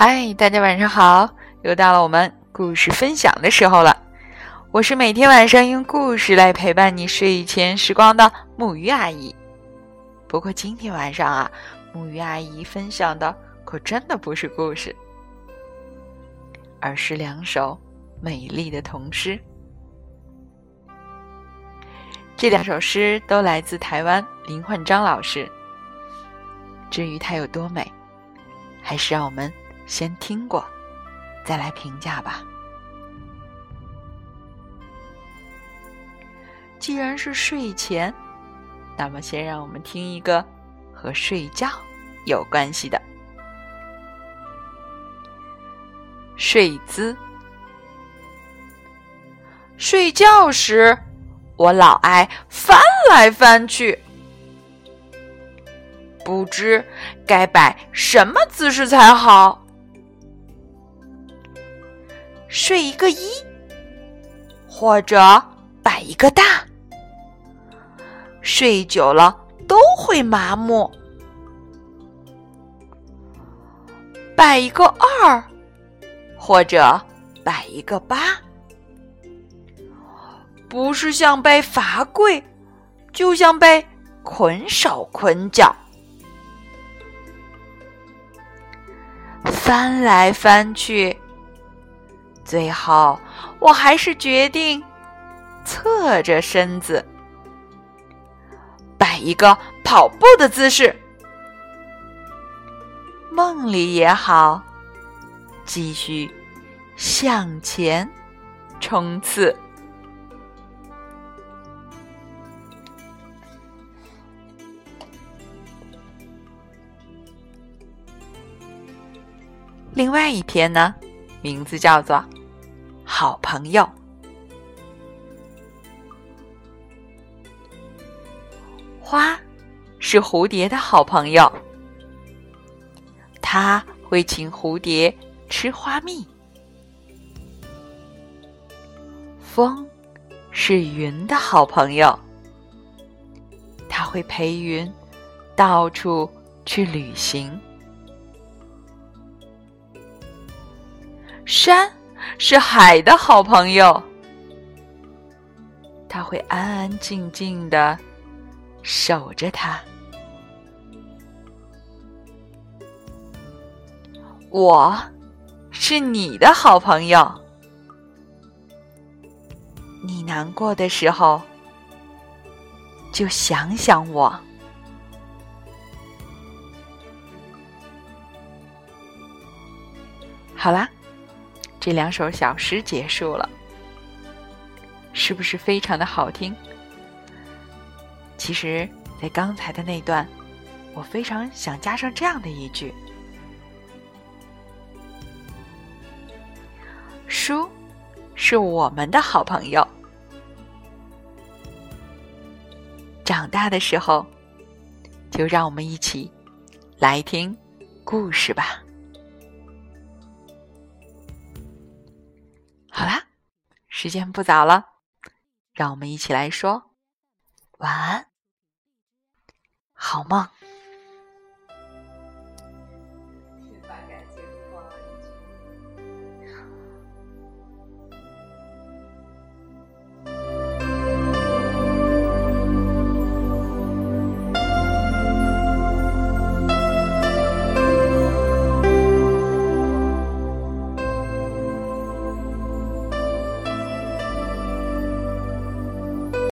嗨，大家晚上好，又到了我们故事分享的时候了。我是每天晚上用故事来陪伴你睡前时光的木鱼阿姨。不过今天晚上啊，木鱼阿姨分享的可真的不是故事，而是两首美丽的童诗。这两首诗都来自台湾林焕章老师。至于它有多美，还是让我们先听过，再来评价吧。既然是睡前，那么先让我们听一个和睡觉有关系的。睡姿。睡觉时，我老爱翻来翻去，不知该摆什么姿势才好。睡一个一，或者摆一个大，睡久了都会麻木。摆一个二，或者摆一个八，不是像被罚跪，就像被捆手捆脚。翻来翻去，最后我还是决定侧着身子，摆一个跑步的姿势。梦里也好，继续向前冲刺。另外一篇呢，名字叫做《好朋友》。花是蝴蝶的好朋友，它会请蝴蝶吃花蜜。风是云的好朋友，它会陪云到处去旅行。山是海的好朋友，它会安安静静地守着它。我是你的好朋友，你难过的时候就想想我。好啦，这两首小诗结束了，是不是非常的好听？其实在刚才的那段，我非常想加上这样的一句：书是我们的好朋友，长大的时候，就让我们一起来听故事吧。好啦，时间不早了，让我们一起来说晚安，好梦。